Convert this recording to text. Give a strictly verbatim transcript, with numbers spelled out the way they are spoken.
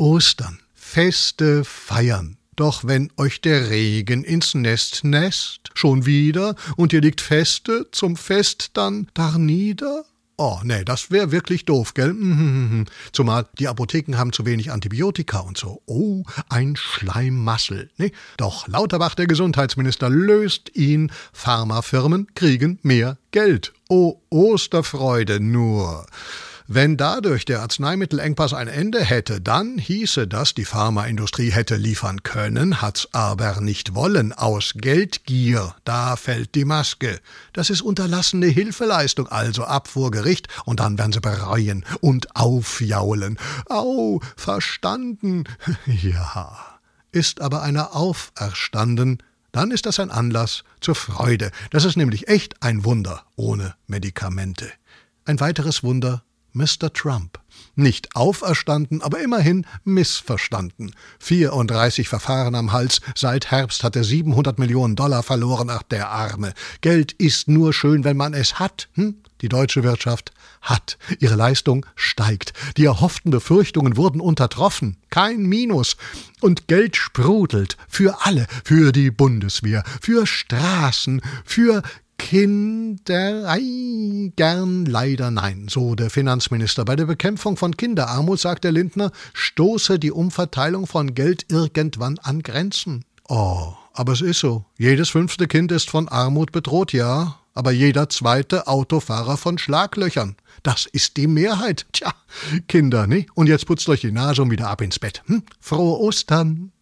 Ostern, Feste feiern. Doch wenn euch der Regen ins Nest nässt, schon wieder, und ihr liegt feste zum Fest dann darnieder? Oh, nee, das wäre wirklich doof, gell? Zumal die Apotheken haben zu wenig Antibiotika und so. Oh, ein Schleimmassel, ne? Doch Lauterbach, der Gesundheitsminister, löst ihn. Pharmafirmen kriegen mehr Geld. Oh, Osterfreude nur. Wenn dadurch der Arzneimittelengpass ein Ende hätte, dann hieße das, die Pharmaindustrie hätte liefern können, hat's aber nicht wollen, aus Geldgier, da fällt die Maske. Das ist unterlassene Hilfeleistung, also ab vor Gericht, und dann werden sie bereuen und aufjaulen. Au, verstanden, ja, ist aber einer auferstanden, dann ist das ein Anlass zur Freude. Das ist nämlich echt ein Wunder ohne Medikamente. Ein weiteres Wunder, Mister Trump. Nicht auferstanden, aber immerhin missverstanden. vierunddreißig Verfahren am Hals. Seit Herbst hat er siebenhundert Millionen Dollar verloren. Ach, der Arme. Geld ist nur schön, wenn man es hat. Hm? Die deutsche Wirtschaft hat. Ihre Leistung steigt. Die erhofften Befürchtungen wurden untertroffen. Kein Minus. Und Geld sprudelt. Für alle. Für die Bundeswehr. Für Straßen. Für Kinder, ei, gern, leider nein, so der Finanzminister. Bei der Bekämpfung von Kinderarmut, sagt der Lindner, stoße die Umverteilung von Geld irgendwann an Grenzen. Oh, aber es ist so. Jedes fünfte Kind ist von Armut bedroht, ja, aber jeder zweite Autofahrer von Schlaglöchern. Das ist die Mehrheit. Tja, Kinder, ne? Und jetzt putzt euch die Nase und wieder ab ins Bett. Hm? Frohe Ostern!